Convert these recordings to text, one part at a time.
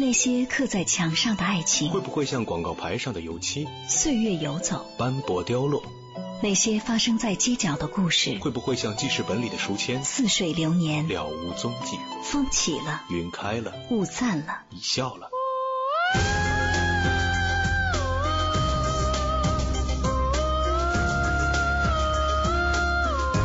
那些刻在墙上的爱情，会不会像广告牌上的油漆，岁月游走，斑驳凋落？那些发生在街角的故事，会不会像记事本里的书签，似水流年，了无踪迹？风起了，云开了，雾散了，你笑了。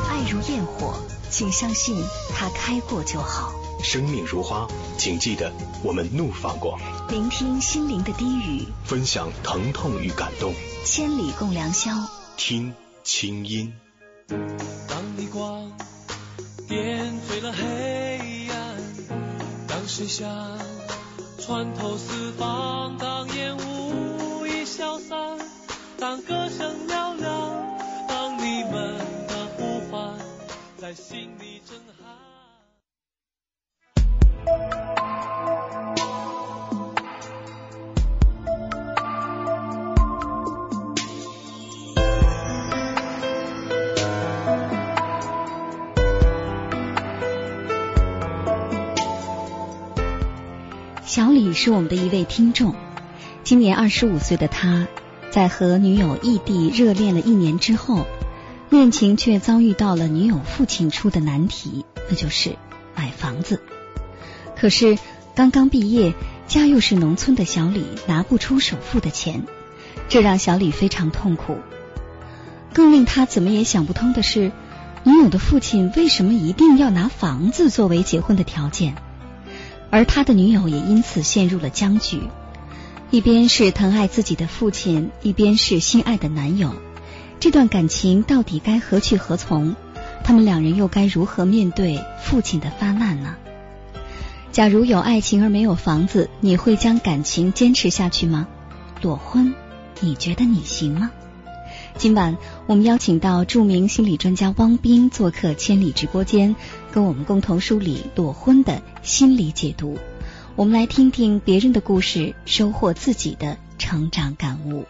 爱如焰火，请相信它开过就好。生命如花，请记得我们怒放过。聆听心灵的低语，分享疼痛与感动。千里共良宵，听清音。当你光点缀了黑暗，当水下穿透四方，当烟雾已消散，当歌声嘹亮，当你们的呼唤在心里震撼。小李是我们的一位听众，今年25岁的他，在和女友异地热恋了1年之后，恋情却遭遇到了女友父亲出的难题，那就是买房子。可是刚刚毕业，家又是农村的小李拿不出首付的钱，这让小李非常痛苦。更令他怎么也想不通的是，女友的父亲为什么一定要拿房子作为结婚的条件？而他的女友也因此陷入了僵局，一边是疼爱自己的父亲，一边是心爱的男友，这段感情到底该何去何从？他们两人又该如何面对父亲的发难呢？假如有爱情而没有房子，你会将感情坚持下去吗？裸婚，你觉得你行吗？今晚我们邀请到著名心理专家汪冰做客千里直播间，跟我们共同梳理裸婚的心理解读。我们来听听别人的故事，收获自己的成长感悟。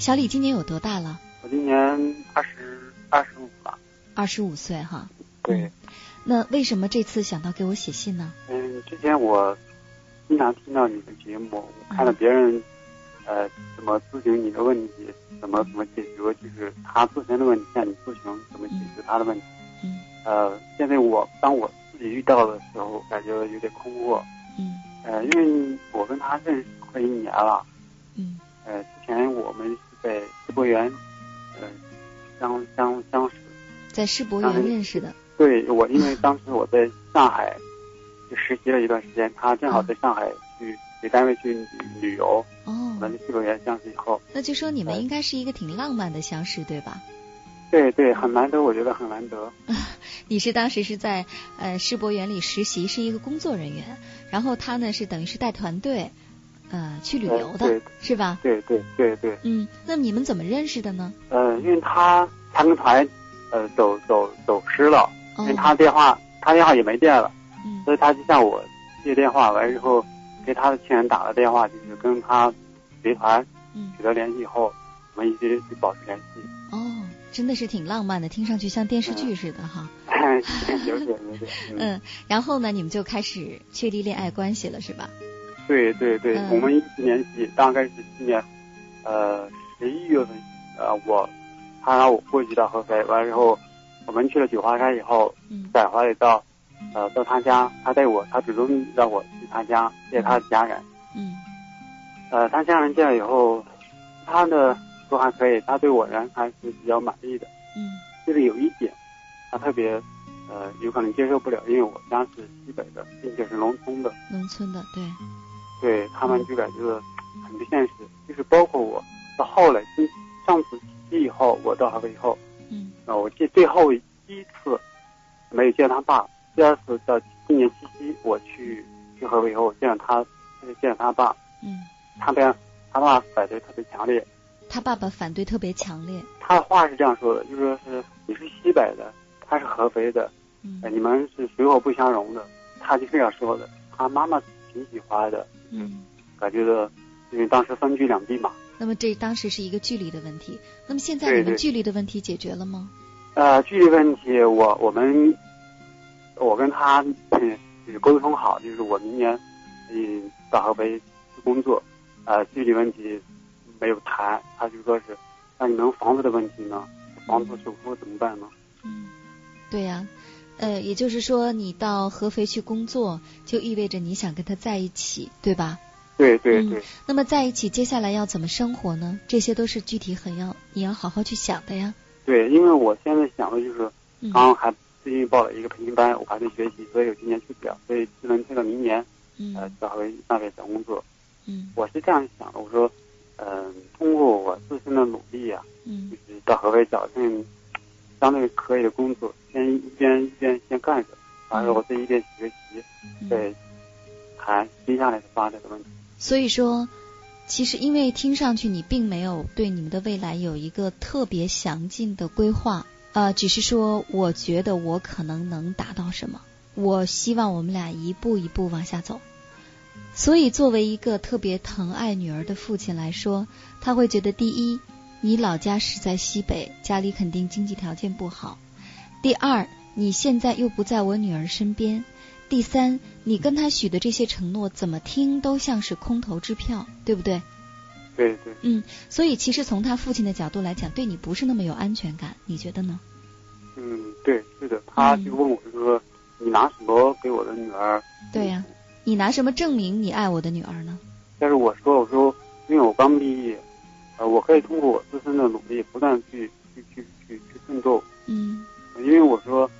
小李今年有多大了？我今年25了。25岁哈。对。那为什么这次想到给我写信呢？之前我经常听到你的节目，看到别人怎么咨询你的问题，怎么解决，就是他咨询的问题向你咨询怎么解决他的问题。现在当我自己遇到的时候，感觉有点困惑。因为我跟他认识快1年了。之前我们是在世博园，相识，在世博园认识的。对，我因为当时我在上海就实习了一段时间，他正好在上海去给单位去旅游，我们在世博园相识以后，那就说你们应该是一个挺浪漫的相识，对吧？对，很难得，我觉得很难得。你是当时是在世博园里实习，是一个工作人员，然后他呢是等于是带团队。去旅游的是吧？对。那你们怎么认识的呢？因为他跟团走失了，因为他电话也没电了，所以他就向我借电话，完之后给他的亲人打了电话，就是跟他随团取得联系以后，我们一直去保持联系。真的是挺浪漫的，听上去像电视剧似的哈。有点。然后呢，你们就开始确立恋爱关系了，是吧？对，我们一直联系，大概是今年，11月份，他让我过去到合肥，完了之后，我们去了九华山以后，在怀里到他家，他带我，他主动让我去他家，见他的家人。他家人见了以后，他的说还可以，他对我人还是比较满意的。嗯，就是有一点，他特别有可能接受不了，因为我家是西北的，并且是农村的。农村的，对。对他们就感觉很不现实，就是包括我到后来跟上次以后，我到河北以后，嗯，我记最后第一次没有见他爸，第二次到今年七夕我去河北以后，我见了他爸，嗯，他爸反对特别强烈。他爸爸反对特别强烈。他的话是这样说的，就是说是你是西北的，他是合肥的，嗯，你们是水火不相容的。他就这样说的。他妈妈挺喜欢的，嗯，感觉的，因为当时分居两地嘛。那么这当时是一个距离的问题。那么现在你们距离的问题解决了吗？对对距离问题，我跟他就是沟通好，就是我明年到河北去工作，距离问题没有谈，他就说是，那你们房子的问题呢？房子首付怎么办呢？嗯，对呀，也就是说你到合肥去工作，就意味着你想跟他在一起，对吧？对对对、嗯。那么在一起接下来要怎么生活呢？这些都是具体你要好好去想的呀。对，因为我现在想的就是，刚刚还最近报了一个培训班，我还在学习，所以我今年去不了，所以只能推到明年，到河北那边找工作。嗯，我是这样想的，我说，通过我自身的努力啊，就是到河北找份相对可以的工作，先一边先干着，然后我再一边学习，再谈接下来的发展的问题。所以说，其实因为听上去你并没有对你们的未来有一个特别详尽的规划，只是说我觉得我可能能达到什么，我希望我们俩一步一步往下走。所以作为一个特别疼爱女儿的父亲来说，他会觉得第一，你老家是在西北，家里肯定经济条件不好；第二，你现在又不在我女儿身边。第三，你跟他许的这些承诺怎么听都像是空头支票，对不对？对对。嗯，所以其实从他父亲的角度来讲，对你不是那么有安全感，你觉得呢？嗯，对，是的。他就问我说：“你拿什么给我的女儿？”对呀、你拿什么证明你爱我的女儿呢？但是我说，因为我刚毕业，我可以通过我自身的努力，不断去奋斗。嗯。因为我说，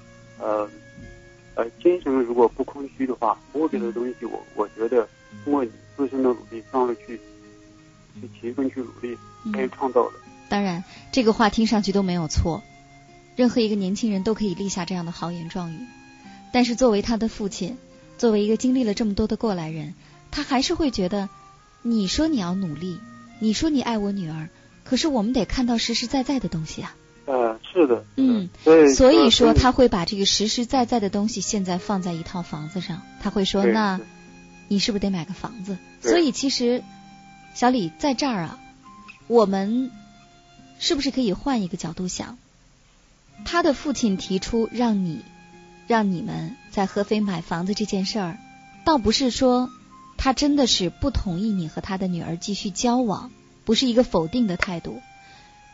精神如果不空虚的话，物质的东西我觉得通过你自身的努力，上了去勤奋去努力，可以创造的。当然，这个话听上去都没有错，任何一个年轻人都可以立下这样的豪言壮语。但是作为他的父亲，作为一个经历了这么多的过来人，他还是会觉得，你说你要努力，你说你爱我女儿，可是我们得看到实实在在的东西啊。是的，所以说他会把这个实实在在的东西现在放在一套房子上，他会说，那你是不是得买个房子？所以其实小李在这儿啊，我们是不是可以换一个角度想？他的父亲提出让你们在合肥买房子这件事儿，倒不是说他真的是不同意你和他的女儿继续交往，不是一个否定的态度。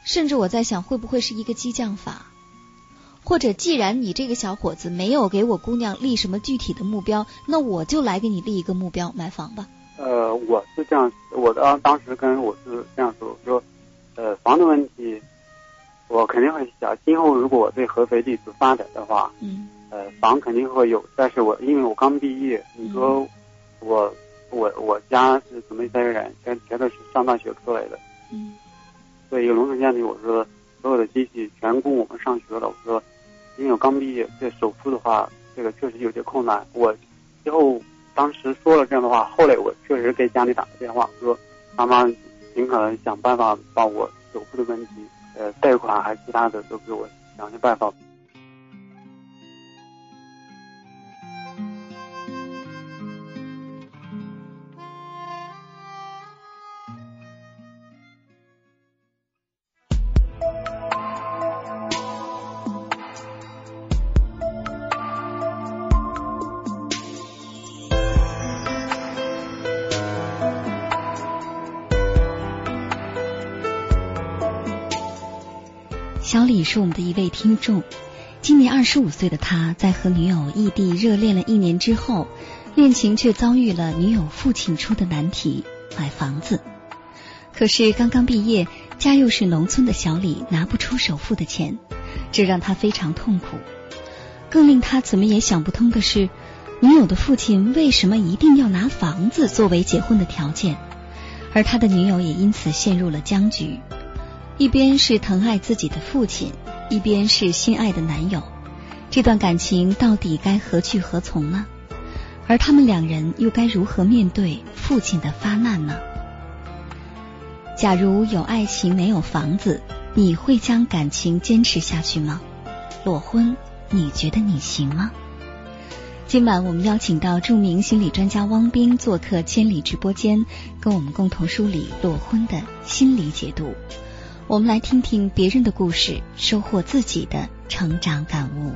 甚至我在想，会不会是一个激将法？或者，既然你这个小伙子没有给我姑娘立什么具体的目标，那我就来给你立一个目标，买房吧。我是这样，我当时跟我是这样说，说，房的问题，我肯定会想，今后如果我对合肥地区发展的话，房肯定会有，但是因为我刚毕业，你说我家是怎么一代人，全都是上大学出来的，所以农村家里，我说所有的积蓄全供我们上学了。我说，因为我刚毕业，这首付的话，这个确实有些困难。我之后当时说了这样的话，后来我确实给家里打个电话，我说妈妈，尽可能想办法把我首付的问题，贷款还是其他的都给我想些办法。小李是我们的一位听众，今年25岁的他，在和女友异地热恋了1年之后，恋情却遭遇了女友父亲出的难题。买房子。可是刚刚毕业，家又是农村的小李拿不出首付的钱，这让他非常痛苦。更令他怎么也想不通的是，女友的父亲为什么一定要拿房子作为结婚的条件？而他的女友也因此陷入了僵局，一边是疼爱自己的父亲，一边是心爱的男友，这段感情到底该何去何从呢？而他们两人又该如何面对父亲的发难呢？假如有爱情没有房子，你会将感情坚持下去吗？裸婚，你觉得你行吗？今晚我们邀请到著名心理专家汪冰做客千里直播间，跟我们共同梳理裸婚的心理解读。我们来听听别人的故事，收获自己的成长感悟。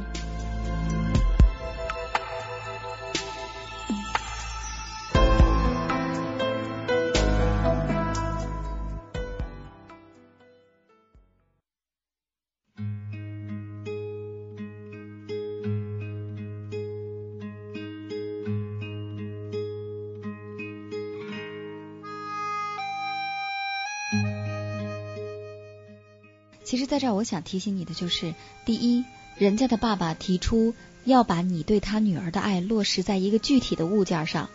其实在这儿我想提醒你的就是，第一，人家的爸爸提出要把你对他女儿的爱落实在一个具体的物件上，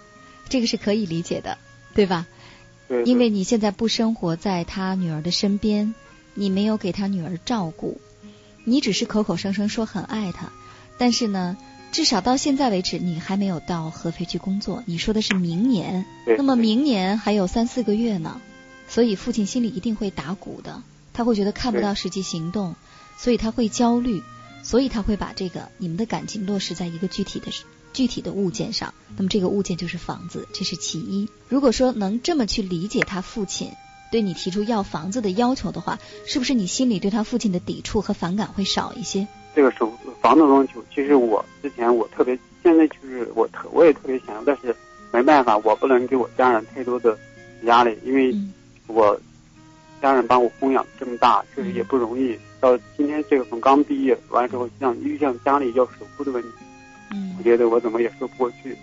这个是可以理解的，对吧？对。因为你现在不生活在他女儿的身边，你没有给他女儿照顾，你只是口口声声说很爱他，但是呢，至少到现在为止，你还没有到合肥去工作，你说的是明年，那么明年还有3-4个月呢，所以父亲心里一定会打鼓的。他会觉得看不到实际行动，所以他会焦虑，所以他会把这个你们的感情落实在一个具体的物件上，那么这个物件就是房子，这是其一。如果说能这么去理解他父亲对你提出要房子的要求的话，是不是你心里对他父亲的抵触和反感会少一些？这个首房子的东西，其实我之前我特别，现在就是我也特别想，但是没办法，我不能给我家人太多的压力，因为我家人把我供养这么大，确实也不容易。到今天这个从刚毕业完之后，遇上家里要首付的问题，我觉得我怎么也说不过去。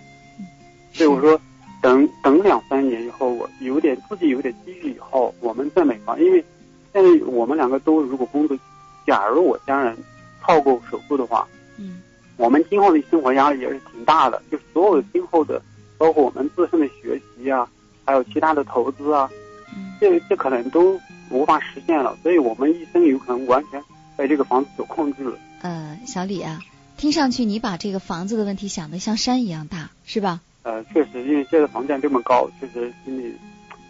所以我说，等2-3年以后，我自己有点积蓄以后，我们再买房。因为现在我们两个都如果工作，假如我家人超过首付的话，我们今后的生活压力也是挺大的。就所有的今后的，包括我们自身的学习啊，还有其他的投资啊，这可能都无法实现了，所以我们一生有可能完全被这个房子所控制了。小李啊，听上去你把这个房子的问题想得像山一样大，是吧？确实，因为现在房价这么高，确实心里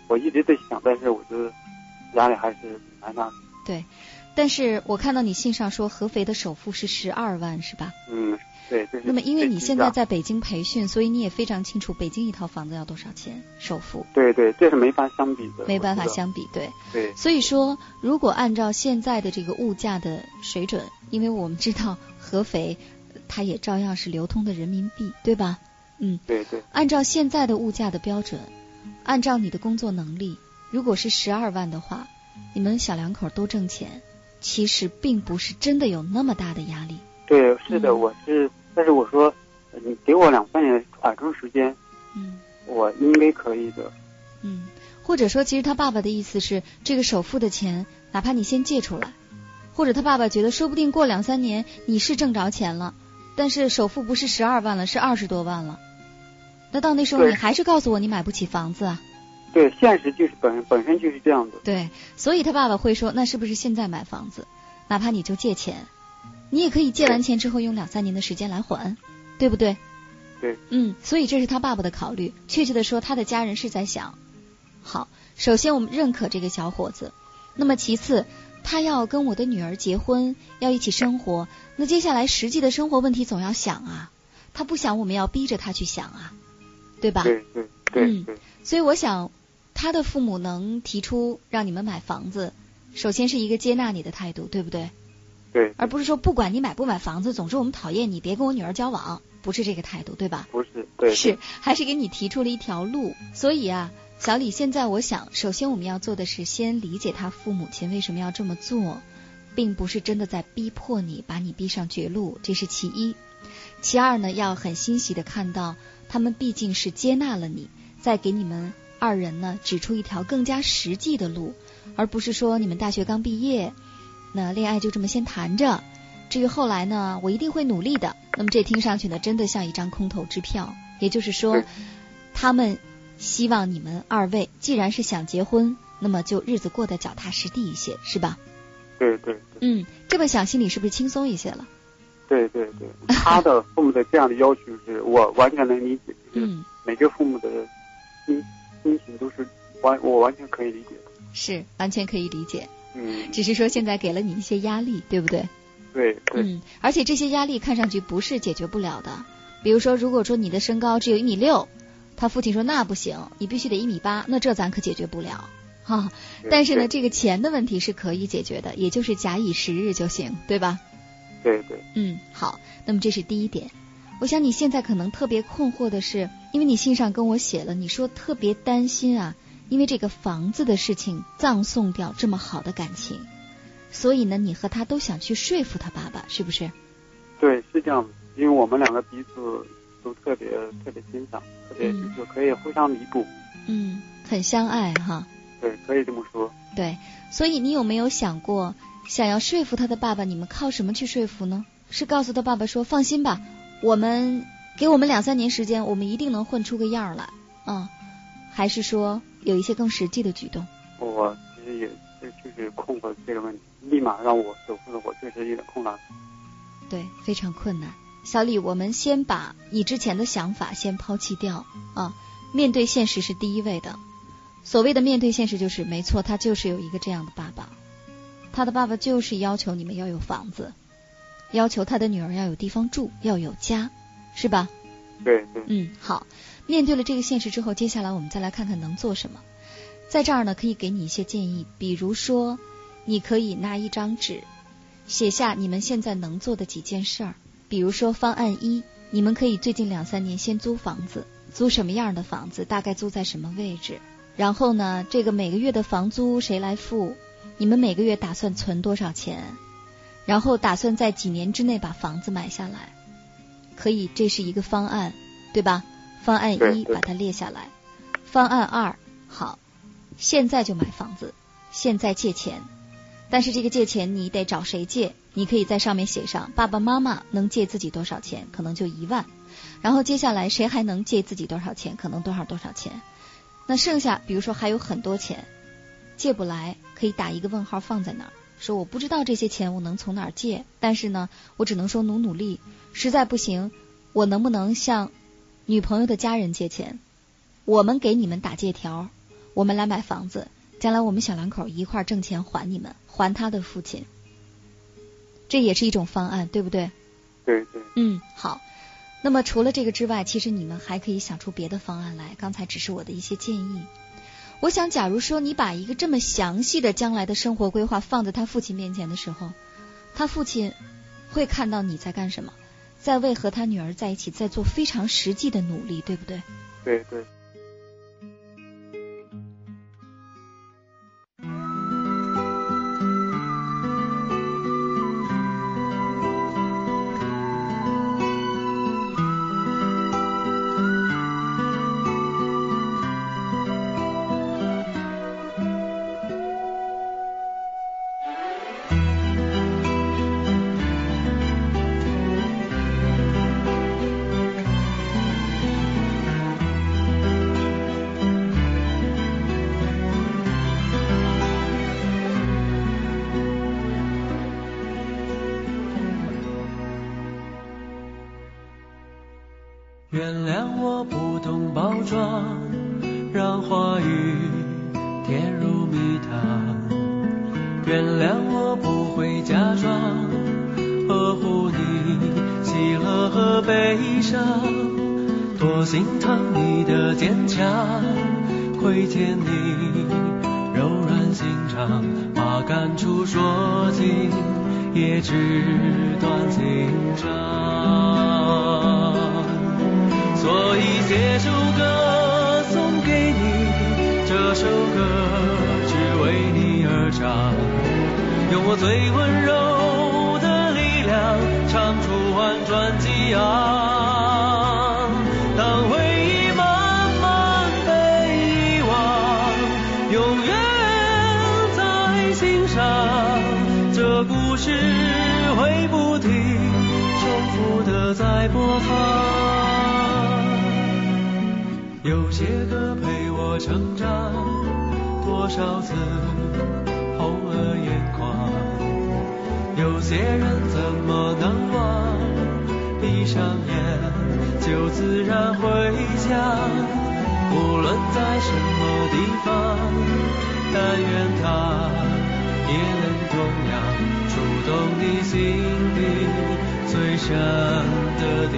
我一直在想，但是我觉得压力还是蛮大的。对，但是我看到你信上说合肥的首付是12万，是吧？对。那么因为你现在在北京培训，所以你也非常清楚北京一套房子要多少钱首付。对，这是没法相比的。没办法相比，对。所以说，如果按照现在的这个物价的水准，因为我们知道合肥它也照样是流通的人民币，对吧？对。按照现在的物价的标准，按照你的工作能力，如果是12万的话，你们小两口都挣钱，其实并不是真的有那么大的压力。对，是的，但是我说，你给我2-3年缓冲时间，我应该可以的。或者说，其实他爸爸的意思是，这个首付的钱，哪怕你先借出来，或者他爸爸觉得，说不定过2-3年你是挣着钱了，但是首付不是12万了，是20多万了，那到那时候你还是告诉我你买不起房子啊？对，现实就是本身就是这样的。对，所以他爸爸会说，那是不是现在买房子，哪怕你就借钱？你也可以借完钱之后用2-3年的时间来还，对不对？对。所以这是他爸爸的考虑。确切的说，他的家人是在想，好，首先我们认可这个小伙子，那么其次他要跟我的女儿结婚，要一起生活，那接下来实际的生活问题总要想啊，他不想我们要逼着他去想啊，对吧？对。所以我想，他的父母能提出让你们买房子，首先是一个接纳你的态度，对不对？对，而不是说不管你买不买房子，总之我们讨厌你，别跟我女儿交往，不是这个态度，对吧？不是，对，是还是给你提出了一条路。所以啊，小李，现在我想，首先我们要做的是先理解他父母亲为什么要这么做，并不是真的在逼迫你，把你逼上绝路，这是其一。其二呢，要很欣喜的看到他们毕竟是接纳了你，在给你们二人呢指出一条更加实际的路，而不是说你们大学刚毕业，那恋爱就这么先谈着，至于后来呢我一定会努力的。那么这听上去呢真的像一张空头支票，也就是说他们希望你们二位既然是想结婚，那么就日子过得脚踏实地一些，是吧？对对对。嗯，这么想心里是不是轻松一些了？对对对，他的父母的这样的要求是我完全能理解，嗯，每个父母的心情都是我完全可以理解的，是完全可以理解。嗯，只是说现在给了你一些压力，对不对？对对。嗯，而且这些压力看上去不是解决不了的。比如说，如果说你的身高只有1.6米，他父亲说那不行，你必须得1.8米，那这咱可解决不了。哈，但是呢，这个钱的问题是可以解决的，也就是假以时日就行，对吧？对对。嗯，好，那么这是第一点。我想你现在可能特别困惑的是，因为你信上跟我写了，你说特别担心啊，因为这个房子的事情葬送掉这么好的感情，所以呢，你和他都想去说服他爸爸，是不是？对，是这样，因为我们两个彼此都特别欣赏，特别就是可以互相弥补。嗯，很相爱哈。对，可以这么说。对，所以你有没有想过想要说服他的爸爸，你们靠什么去说服呢？是告诉他爸爸说放心吧，我们给我们2-3年时间，我们一定能混出个样来啊、嗯？还是说有一些更实际的举动？我其实也就是困惑这个问题，立马让我走出了，我确实有点困难。对，非常困难。小李，我们先把你之前的想法先抛弃掉啊，面对现实是第一位的。所谓的面对现实就是，没错，他就是有一个这样的爸爸，他的爸爸就是要求你们要有房子，要求他的女儿要有地方住，要有家，是吧？对对。嗯，好，面对了这个现实之后，接下来我们再来看看能做什么。在这儿呢，可以给你一些建议，比如说，你可以拿一张纸，写下你们现在能做的几件事儿。比如说，方案1，你们可以最近2-3年先租房子，租什么样的房子，大概租在什么位置。然后呢，这个每个月的房租谁来付？你们每个月打算存多少钱？然后打算在几年之内把房子买下来，可以，这是一个方案，对吧？方案1把它列下来。方案2，好，现在就买房子，现在借钱，但是这个借钱你得找谁借？你可以在上面写上爸爸妈妈能借自己多少钱，可能就1万，然后接下来谁还能借自己多少钱，可能多少钱。那剩下比如说还有很多钱借不来，可以打一个问号放在那儿，说我不知道这些钱我能从哪儿借，但是呢我只能说努力，实在不行我能不能向女朋友的家人借钱，我们给你们打借条，我们来买房子，将来我们小两口一块儿挣钱还你们，还他的父亲，这也是一种方案，对不对？对对。嗯，好，那么除了这个之外，其实你们还可以想出别的方案来，刚才只是我的一些建议。我想假如说你把一个这么详细的将来的生活规划放在他父亲面前的时候，他父亲会看到你在干什么，在为和他女儿在一起在做非常实际的努力，对不对？对对。原谅我不懂包装，让话语甜如蜜糖，原谅我不会假装呵护你喜乐和悲伤，多心疼你的坚强，亏欠你柔软心肠，把感触说尽也只短情长，所以写首歌送给你，这首歌只为你而唱，用我最温柔的力量唱出婉转激昂，当回忆慢慢被遗忘，永远在心上，这故事会不停重复的在播放。有些歌陪我成长，多少次红了眼眶，有些人怎么能忘，闭上眼就自然回家。无论在什么地方，但愿它也能同样触动你心底最深的地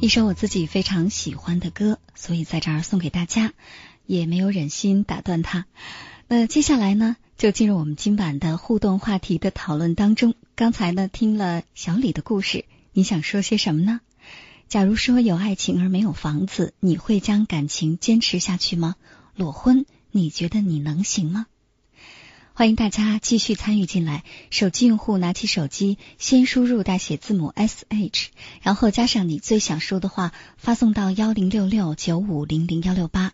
一首我自己非常喜欢的歌，所以在这儿送给大家，也没有忍心打断它。那接下来呢，就进入我们今晚的互动话题的讨论当中。刚才呢，听了小李的故事，你想说些什么呢？假如说有爱情而没有房子，你会将感情坚持下去吗？裸婚，你觉得你能行吗？欢迎大家继续参与进来，手机用户拿起手机，先输入大写字母 SH， 然后加上你最想说的话，发送到10669500168，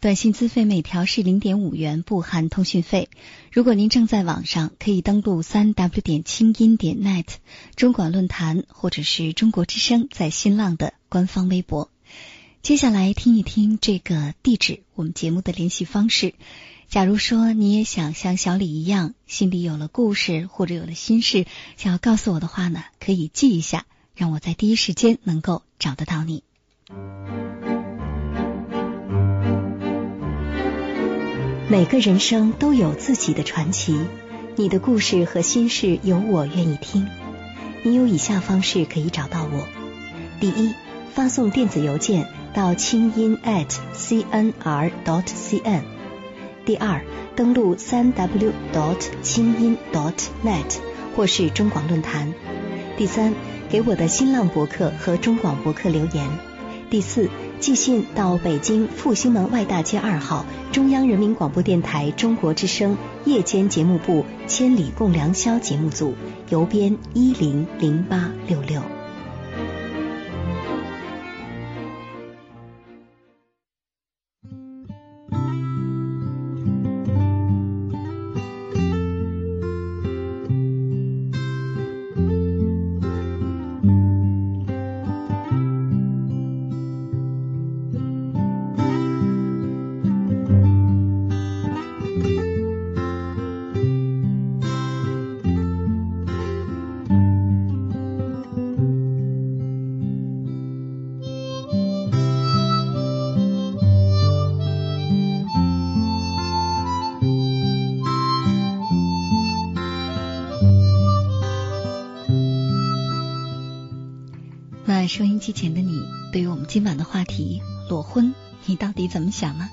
短信资费每条是 0.5 元，不含通讯费。如果您正在网上，可以登录 3w.清音.net 中广论坛或者是中国之声在新浪的官方微博。接下来听一听这个地址，我们节目的联系方式。假如说你也想像小李一样，心里有了故事或者有了心事想要告诉我的话呢，可以记一下，让我在第一时间能够找得到你。每个人生都有自己的传奇，你的故事和心事有我愿意听。你有以下方式可以找到我：第一，发送电子邮件到清音@cnr.cn。第二，登录 3w.清音.net 或是中广论坛。第三，给我的新浪博客和中广博客留言。第四，寄信到北京复兴门外大街2号中央人民广播电台中国之声夜间节目部千里共良宵节目组，邮编100866。机前的你，对于我们今晚的话题裸婚，你到底怎么想呢？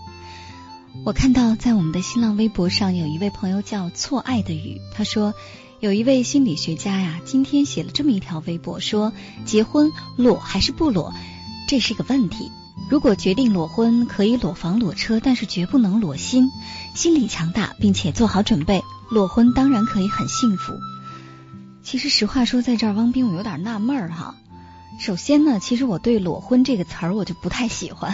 我看到在我们的新浪微博上有一位朋友叫错爱的雨，他说有一位心理学家呀，今天写了这么一条微博，说结婚裸还是不裸，这是个问题。如果决定裸婚，可以裸房裸车，但是绝不能裸心。心理强大并且做好准备，裸婚当然可以很幸福。其实实话说，在这儿汪冰我有点纳闷儿哈。首先呢，其实我对裸婚这个词儿我就不太喜欢。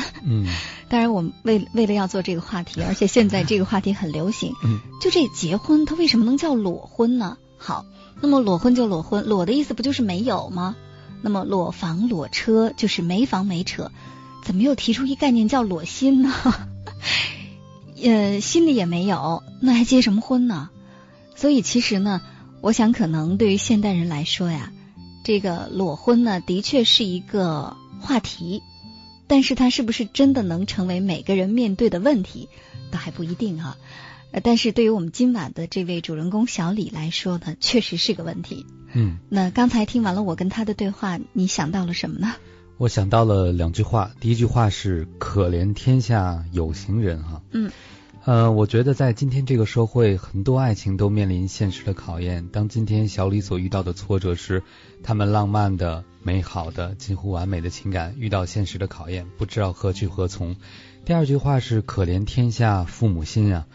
当然我为了要做这个话题，而且现在这个话题很流行。就这结婚它为什么能叫裸婚呢？好，那么裸婚就裸婚，裸的意思不就是没有吗？那么裸房裸车就是没房没车，怎么又提出一概念叫裸心呢？心里也没有，那还结什么婚呢？所以其实呢，我想可能对于现代人来说呀，这个裸婚呢的确是一个话题，但是它是不是真的能成为每个人面对的问题倒还不一定啊。但是对于我们今晚的这位主人公小李来说呢，确实是个问题。那刚才听完了我跟他的对话，你想到了什么呢？我想到了两句话，第一句话是可怜天下有情人哈。我觉得在今天这个社会，很多爱情都面临现实的考验。当今天小李所遇到的挫折时，他们浪漫的、美好的、近乎完美的情感遇到现实的考验，不知道何去何从。第二句话是可怜天下父母心啊。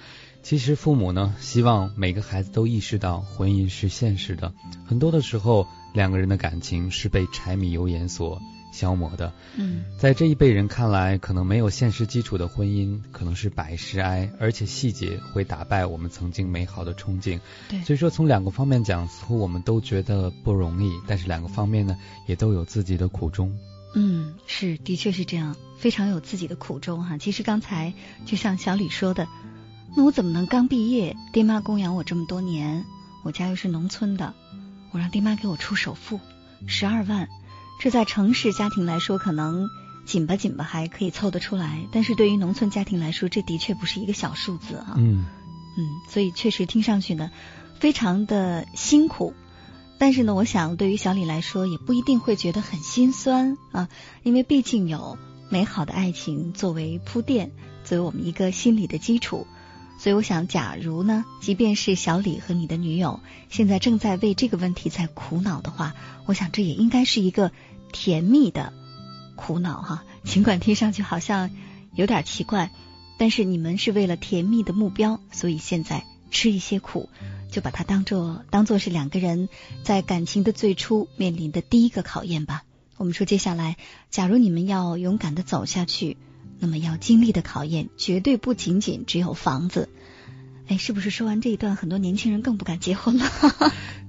其实父母呢，希望每个孩子都意识到婚姻是现实的，很多的时候两个人的感情是被柴米油盐所消磨的。在这一辈人看来，可能没有现实基础的婚姻可能是百事哀，而且细节会打败我们曾经美好的憧憬。所以说从两个方面讲，似乎我们都觉得不容易，但是两个方面呢也都有自己的苦衷。是，的确是这样，非常有自己的苦衷哈。其实刚才就像小李说的，那我怎么能刚毕业，爹妈供养我这么多年，我家又是农村的，我让爹妈给我出首付12万，这在城市家庭来说可能紧吧紧吧还可以凑得出来，但是对于农村家庭来说，这的确不是一个小数字啊。所以确实听上去呢非常的辛苦，但是呢我想对于小李来说也不一定会觉得很心酸啊，因为毕竟有美好的爱情作为铺垫，作为我们一个心理的基础。所以我想，假如呢，即便是小李和你的女友现在正在为这个问题在苦恼的话，我想这也应该是一个甜蜜的苦恼哈。尽管听上去好像有点奇怪，但是你们是为了甜蜜的目标，所以现在吃一些苦，就把它当做是两个人在感情的最初面临的第一个考验吧。我们说接下来，假如你们要勇敢的走下去，那么要经历的考验绝对不仅仅只有房子。是不是说完这一段，很多年轻人更不敢结婚了？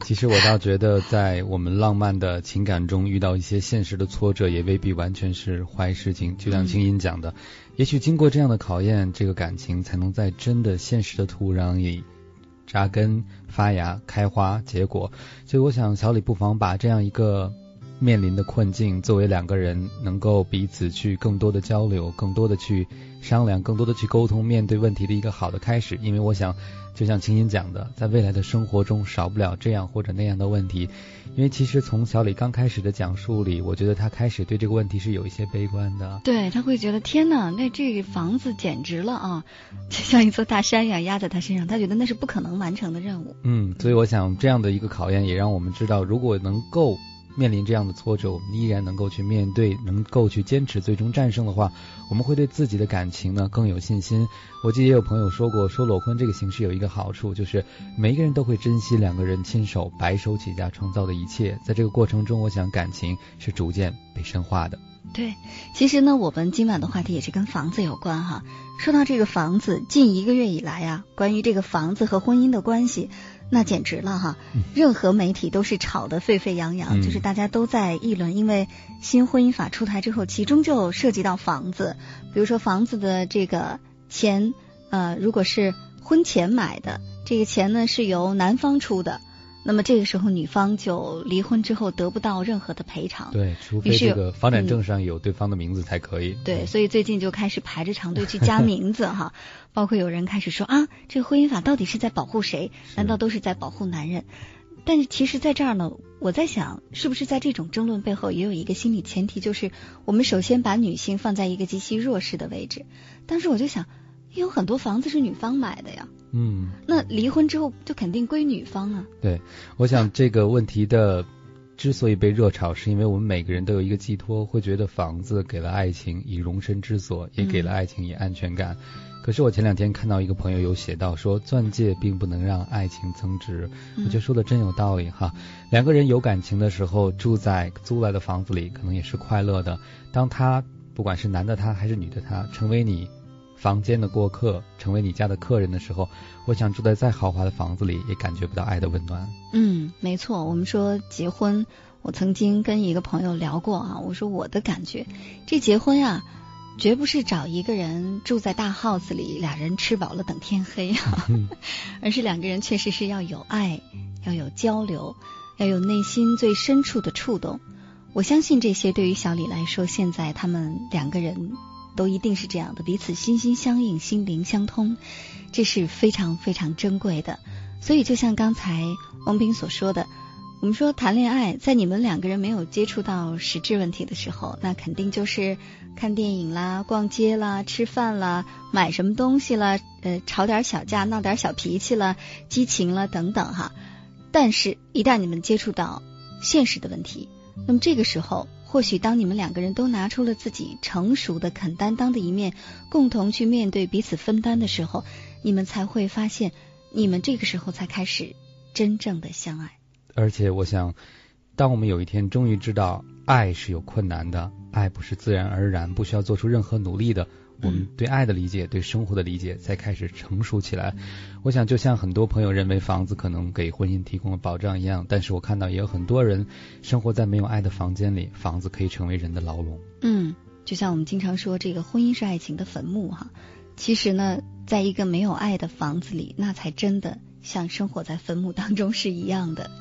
其实我倒觉得，在我们浪漫的情感中遇到一些现实的挫折，也未必完全是坏事情。就像清音讲的，也许经过这样的考验，这个感情才能在真的现实的土壤里扎根发芽开花结果。所以我想小李不妨把这样一个面临的困境作为两个人能够彼此去更多的交流，更多的去商量，更多的去沟通面对问题的一个好的开始。因为我想就像青音讲的，在未来的生活中少不了这样或者那样的问题。因为其实从小李刚开始的讲述里，我觉得他开始对这个问题是有一些悲观的。对，他会觉得天哪，那这个房子简直了啊，就像一座大山一样压在他身上，他觉得那是不可能完成的任务。所以我想这样的一个考验也让我们知道，如果能够面临这样的挫折，我们依然能够去面对，能够去坚持，最终战胜的话，我们会对自己的感情呢更有信心。我记得也有朋友说过，说裸婚这个形式有一个好处，就是每一个人都会珍惜两个人亲手白手起家创造的一切。在这个过程中，我想感情是逐渐被深化的。对，其实呢我们今晚的话题也是跟房子有关哈。说到这个房子，近一个月以来啊，关于这个房子和婚姻的关系那简直了哈。任何媒体都是吵得沸沸扬扬，就是大家都在议论，因为新婚姻法出台之后，其中就涉及到房子。比如说房子的这个钱，如果是婚前买的，这个钱呢是由男方出的，那么这个时候女方就离婚之后得不到任何的赔偿。对，除非这个房产证上有对方的名字才可以。对，所以最近就开始排着长队去加名字哈。包括有人开始说啊，这个婚姻法到底是在保护谁？难道都是在保护男人？但是其实在这儿呢，我在想是不是在这种争论背后也有一个心理前提，就是我们首先把女性放在一个极其弱势的位置。当时我就想，有很多房子是女方买的呀，嗯，那离婚之后就肯定归女方啊。对，我想这个问题的之所以被热炒，是因为我们每个人都有一个寄托，会觉得房子给了爱情以容身之所，也给了爱情以安全感。可是我前两天看到一个朋友有写到说，钻戒并不能让爱情增值，我觉得说的真有道理哈。两个人有感情的时候，住在租来的房子里可能也是快乐的。当他不管是男的他还是女的他，成为你房间的过客，成为你家的客人的时候，我想住在再豪华的房子里也感觉不到爱的温暖。嗯，没错。我们说结婚，我曾经跟一个朋友聊过啊，我说我的感觉，这结婚啊绝不是找一个人住在大 house 里，俩人吃饱了等天黑啊，而是两个人确实是要有爱，要有交流，要有内心最深处的触动。我相信这些对于小李来说，现在他们两个人都一定是这样的，彼此心心相印，心灵相通，这是非常非常珍贵的。所以就像刚才王斌所说的，我们说谈恋爱，在你们两个人没有接触到实质问题的时候，那肯定就是看电影啦，逛街啦，吃饭啦，买什么东西啦，吵点小架，闹点小脾气啦，激情啦等等哈。但是一旦你们接触到现实的问题，那么这个时候或许当你们两个人都拿出了自己成熟的肯担当的一面，共同去面对彼此分担的时候，你们才会发现你们这个时候才开始真正的相爱。而且我想，当我们有一天终于知道爱是有困难的，爱不是自然而然不需要做出任何努力的，我们对爱的理解，对生活的理解才开始成熟起来。我想就像很多朋友认为房子可能给婚姻提供了保障一样，但是我看到也有很多人生活在没有爱的房间里，房子可以成为人的牢笼。嗯，就像我们经常说这个婚姻是爱情的坟墓哈，其实呢在一个没有爱的房子里，那才真的像生活在坟墓当中是一样的。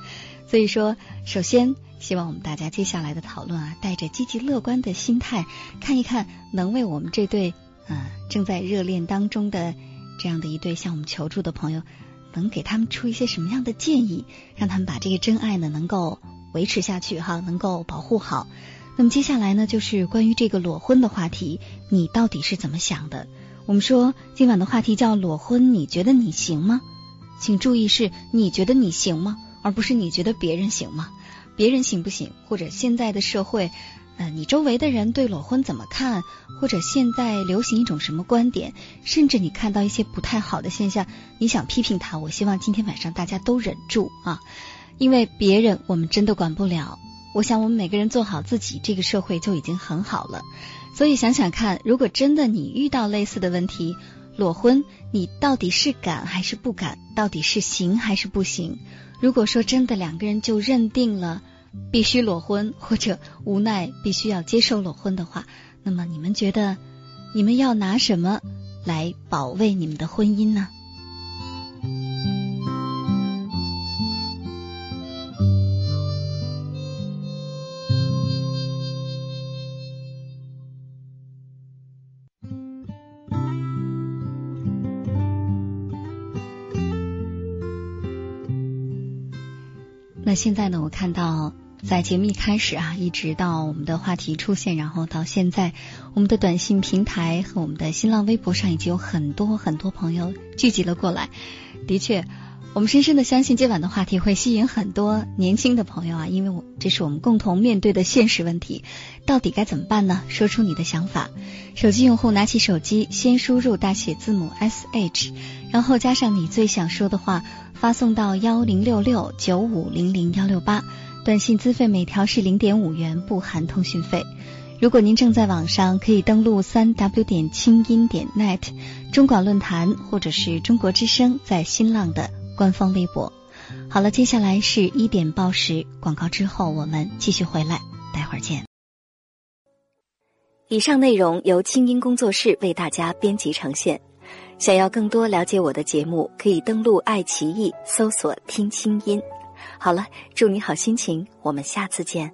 所以说首先希望我们大家接下来的讨论啊，带着积极乐观的心态，看一看能为我们这对正在热恋当中的这样的一对向我们求助的朋友，能给他们出一些什么样的建议，让他们把这个真爱呢能够维持下去哈，能够保护好。那么接下来呢，就是关于这个裸婚的话题，你到底是怎么想的？我们说今晚的话题叫裸婚，你觉得你行吗？请注意是你觉得你行吗，而不是你觉得别人行吗？别人行不行，或者现在的社会你周围的人对裸婚怎么看，或者现在流行一种什么观点，甚至你看到一些不太好的现象，你想批评他，我希望今天晚上大家都忍住啊，因为别人我们真的管不了。我想我们每个人做好自己，这个社会就已经很好了。所以想想看，如果真的你遇到类似的问题，裸婚你到底是敢还是不敢，到底是行还是不行？如果说真的两个人就认定了必须裸婚，或者无奈必须要接受裸婚的话，那么你们觉得你们要拿什么来保卫你们的婚姻呢？那现在呢，我看到在节目一开始啊，一直到我们的话题出现，然后到现在，我们的短信平台和我们的新浪微博上已经有很多很多朋友聚集了过来。的确，我们深深的相信今晚的话题会吸引很多年轻的朋友啊，因为这是我们共同面对的现实问题，到底该怎么办呢？说出你的想法。手机用户拿起手机，先输入大写字母 SH， 然后加上你最想说的话，发送到106695000168。短信资费每条是0.5元，不含通讯费。如果您正在网上，可以登录3w.清音.net 中广论坛或者是中国之声在新浪的官方微博。好了，接下来是1点报时广告之后，我们继续回来，待会儿见。以上内容由清音工作室为大家编辑呈现。想要更多了解我的节目，可以登录爱奇艺搜索听清音。好了，祝你好心情，我们下次见。